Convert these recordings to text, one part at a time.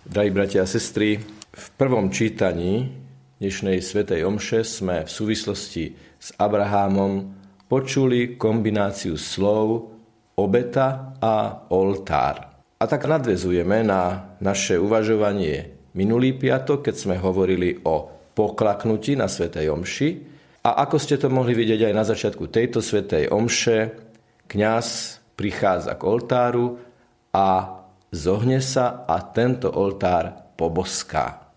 Drahí bratia a sestry, v prvom čítaní dnešnej svätej omše sme v súvislosti s Abrahámom počuli kombináciu slov obeta a oltár. A tak nadväzujeme na naše uvažovanie minulý piatok, keď sme hovorili o poklaknutí na svätej omši. A ako ste to mohli vidieť aj na začiatku tejto svätej omše, kňaz prichádza k oltáru a zohne sa a tento oltár poboská.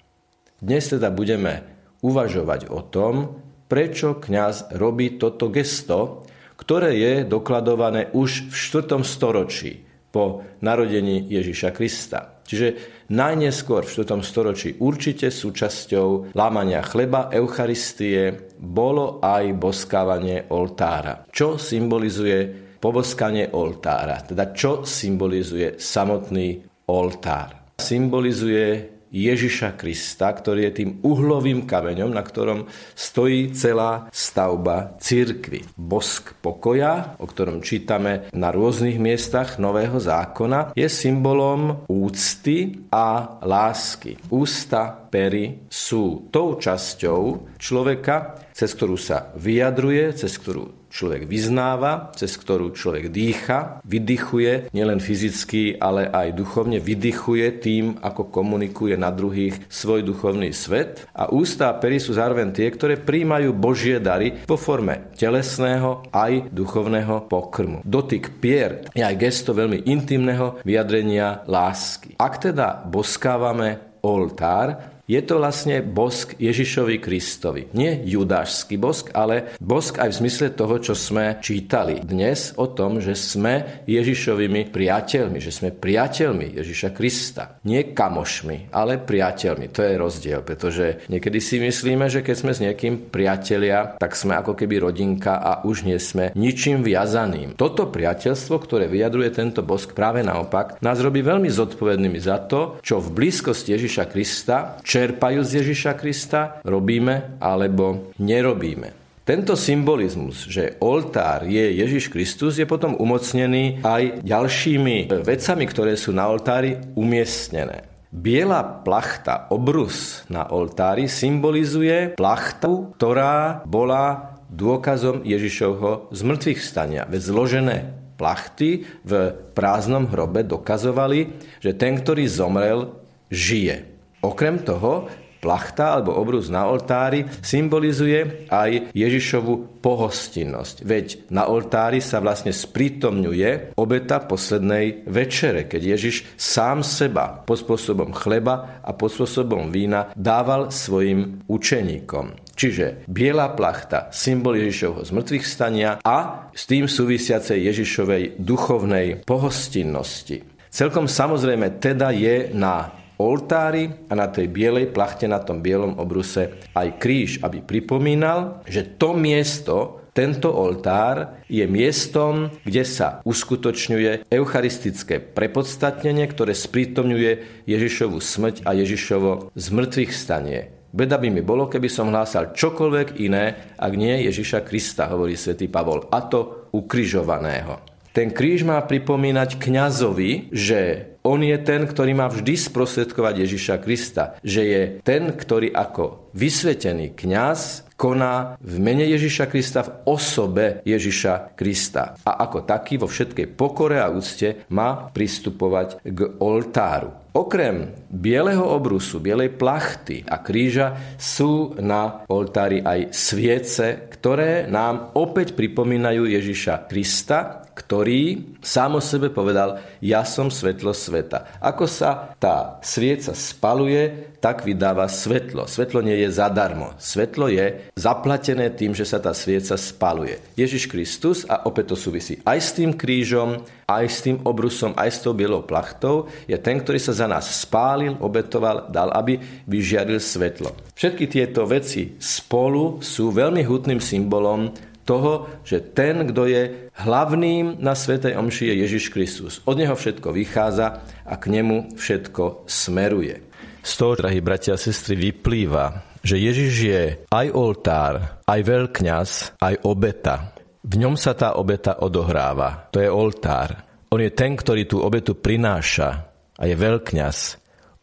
Dnes teda budeme uvažovať o tom, prečo kňaz robí toto gesto, ktoré je dokladované už v 4. storočí po narodení Ježiša Krista. Čiže najneskôr v 4. storočí určite súčasťou lámania chleba Eucharistie bolo aj boskávanie oltára, čo symbolizuje poboskanie oltára, teda čo symbolizuje samotný oltár. Symbolizuje Ježiša Krista, ktorý je tým uhlovým kameňom, na ktorom stojí celá stavba cirkvi. Bosk pokoja, o ktorom čítame na rôznych miestach Nového zákona, je symbolom úcty a lásky. Ústa, pery sú tou časťou človeka, cez ktorú sa vyjadruje, cez ktorú človek vyznáva, cez ktorú človek dýcha, vydychuje, nielen fyzicky, ale aj duchovne, vydychuje tým, ako komunikuje na druhých svoj duchovný svet. A ústa a pery sú zároveň tie, ktoré príjmajú Božie dary po forme telesného aj duchovného pokrmu. Dotyk pier je aj gesto veľmi intimného vyjadrenia lásky. Ak teda boskávame oltár, je to vlastne bosk Ježišovi Kristovi. Nie judášsky bosk, ale bosk aj v zmysle toho, čo sme čítali dnes o tom, že sme Ježišovými priateľmi, že sme priateľmi Ježiša Krista. Nie kamošmi, ale priateľmi. To je rozdiel, pretože niekedy si myslíme, že keď sme s niekým priatelia, tak sme ako keby rodinka a už nie sme ničím viazaným. Toto priateľstvo, ktoré vyjadruje tento bosk, práve naopak, nás robí veľmi zodpovednými za to, čo v blízkosti Ježiša Krista čerpajú z Ježiša Krista, robíme alebo nerobíme. Tento symbolizmus, že oltár je Ježiš Kristus, je potom umocnený aj ďalšími vecami, ktoré sú na oltári umiestnené. Biela plachta, obrus na oltári symbolizuje plachtu, ktorá bola dôkazom Ježišovho zmŕtvychvstania, veď zložené plachty v prázdnom hrobe dokazovali, že ten, ktorý zomrel, žije. Okrem toho, plachta alebo obrus na oltári symbolizuje aj Ježišovu pohostinnosť. Veď na oltári sa vlastne sprítomňuje obeta poslednej večere, keď Ježiš sám seba pod spôsobom chleba a pod spôsobom vína dával svojim učeníkom. Čiže biela plachta, symbol Ježišovho zmŕtvychvstania a s tým súvisiacej Ježišovej duchovnej pohostinnosti. Celkom samozrejme teda je na oltári a na tej bielej plachte, na tom bielom obruse aj kríž, aby pripomínal, že to miesto, tento oltár je miestom, kde sa uskutočňuje eucharistické prepodstatnenie, ktoré sprítomňuje Ježišovu smrť a Ježišovo zmŕtvychvstanie. Beda by mi bolo, keby som hlásal čokoľvek iné, ak nie Ježiša Krista, hovorí svätý Pavol, a to ukrižovaného. Ten kríž má pripomínať kňazovi, že on je ten, ktorý má vždy sprostredkovať Ježiša Krista. Že je ten, ktorý ako vysvetený kňaz koná v mene Ježiša Krista, v osobe Ježiša Krista. A ako taký vo všetkej pokore a úcte má pristupovať k oltáru. Okrem bieleho obrusu, bielej plachty a kríža sú na oltári aj sviece, ktoré nám opäť pripomínajú Ježiša Krista, ktorý sám o sebe povedal, ja som svetlo sveta. Ako sa tá svieca spaluje, tak vydáva svetlo. Svetlo nie je zadarmo. Svetlo je zaplatené tým, že sa tá svieca spaluje. Ježiš Kristus, a opäť to súvisí aj s tým krížom, aj s tým obrusom, aj s tou bielou plachtou, je ten, ktorý sa za nás spálil, obetoval, dal, aby vyžiaril svetlo. Všetky tieto veci spolu sú veľmi hutným symbolom toho, že ten, kto je hlavným na svätej omši, je Ježiš Kristus. Od neho všetko vychádza a k nemu všetko smeruje. Z toho, drahí bratia a sestry, vyplýva, že Ježiš je aj oltár, aj veľkňaz, aj obeta. V ňom sa tá obeta odohráva. To je oltár. On je ten, ktorý tú obetu prináša a je veľkňaz.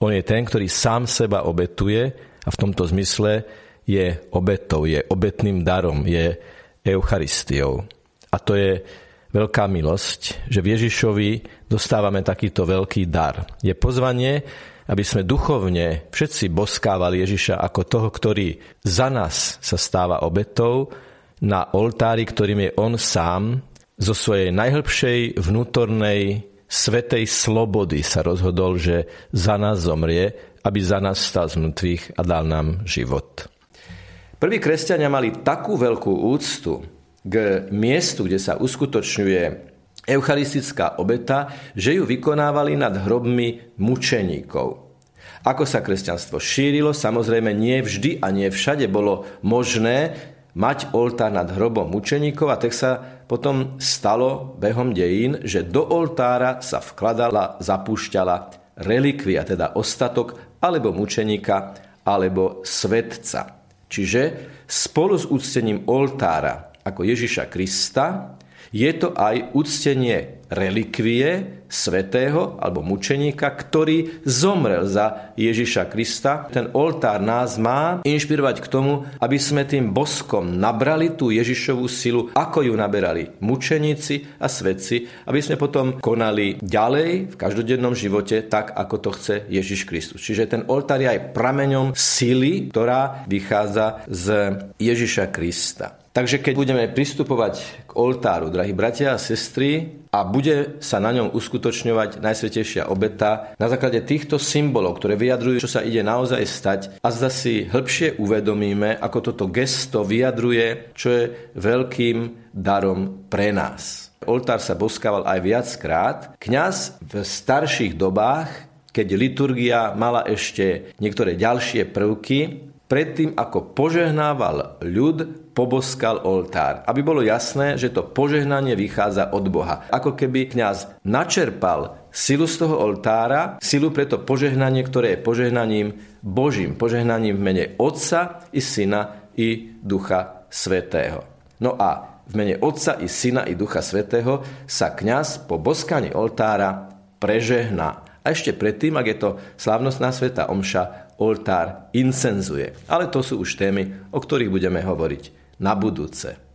On je ten, ktorý sám seba obetuje a v tomto zmysle je obetou, je obetným darom, je Eucharistiou. A to je veľká milosť, že v Ježišovi dostávame takýto veľký dar. Je pozvanie, aby sme duchovne všetci boskávali Ježiša ako toho, ktorý za nás sa stáva obetou na oltári, ktorým je on sám zo svojej najhlbšej vnútornej svätej slobody sa rozhodol, že za nás zomrie, aby za nás stal z mŕtvych a dal nám život. Prví kresťania mali takú veľkú úctu k miestu, kde sa uskutočňuje eucharistická obeta, že ju vykonávali nad hrobmi mučeníkov. Ako sa kresťanstvo šírilo, samozrejme nie vždy a nie všade bolo možné mať oltár nad hrobom mučeníkov, a tak sa potom stalo behom dejín, že do oltára sa vkladala, zapúšťala relikvia, teda ostatok alebo mučeníka, alebo svetca. Čiže spolu s uctením oltára ako Ježiša Krista je to aj uctenie relikvie svätého alebo mučeníka, ktorý zomrel za Ježiša Krista. Ten oltár nás má inšpirovať k tomu, aby sme tým boskom nabrali tú Ježišovú silu, ako ju naberali mučeníci a svätci, aby sme potom konali ďalej v každodennom živote tak, ako to chce Ježiš Kristus. Čiže ten oltár je aj prameňom sily, ktorá vychádza z Ježiša Krista. Takže keď budeme pristupovať k oltáru, drahí bratia a sestry, a bude sa na ňom uskutočňovať najsvätejšia obeta, na základe týchto symbolov, ktoré vyjadrujú, čo sa ide naozaj stať, a zda si hĺbšie uvedomíme, ako toto gesto vyjadruje, čo je veľkým darom pre nás. Oltár sa boskával aj viackrát. Kňaz v starších dobách, keď liturgia mala ešte niektoré ďalšie prvky, predtým, ako požehnával ľud, poboskal oltár, aby bolo jasné, že to požehnanie vychádza od Boha. Ako keby kňaz načerpal silu z toho oltára, silu pre to požehnanie, ktoré je požehnaním Božím, požehnaním v mene Otca i Syna i Ducha Svätého. No a v mene Otca i Syna i Ducha Svätého sa kňaz po boskaní oltára prežehná. A ešte predtým, ak je to slávnostná svätá omša, oltár incenzuje. Ale to sú už témy, o ktorých budeme hovoriť na budúce.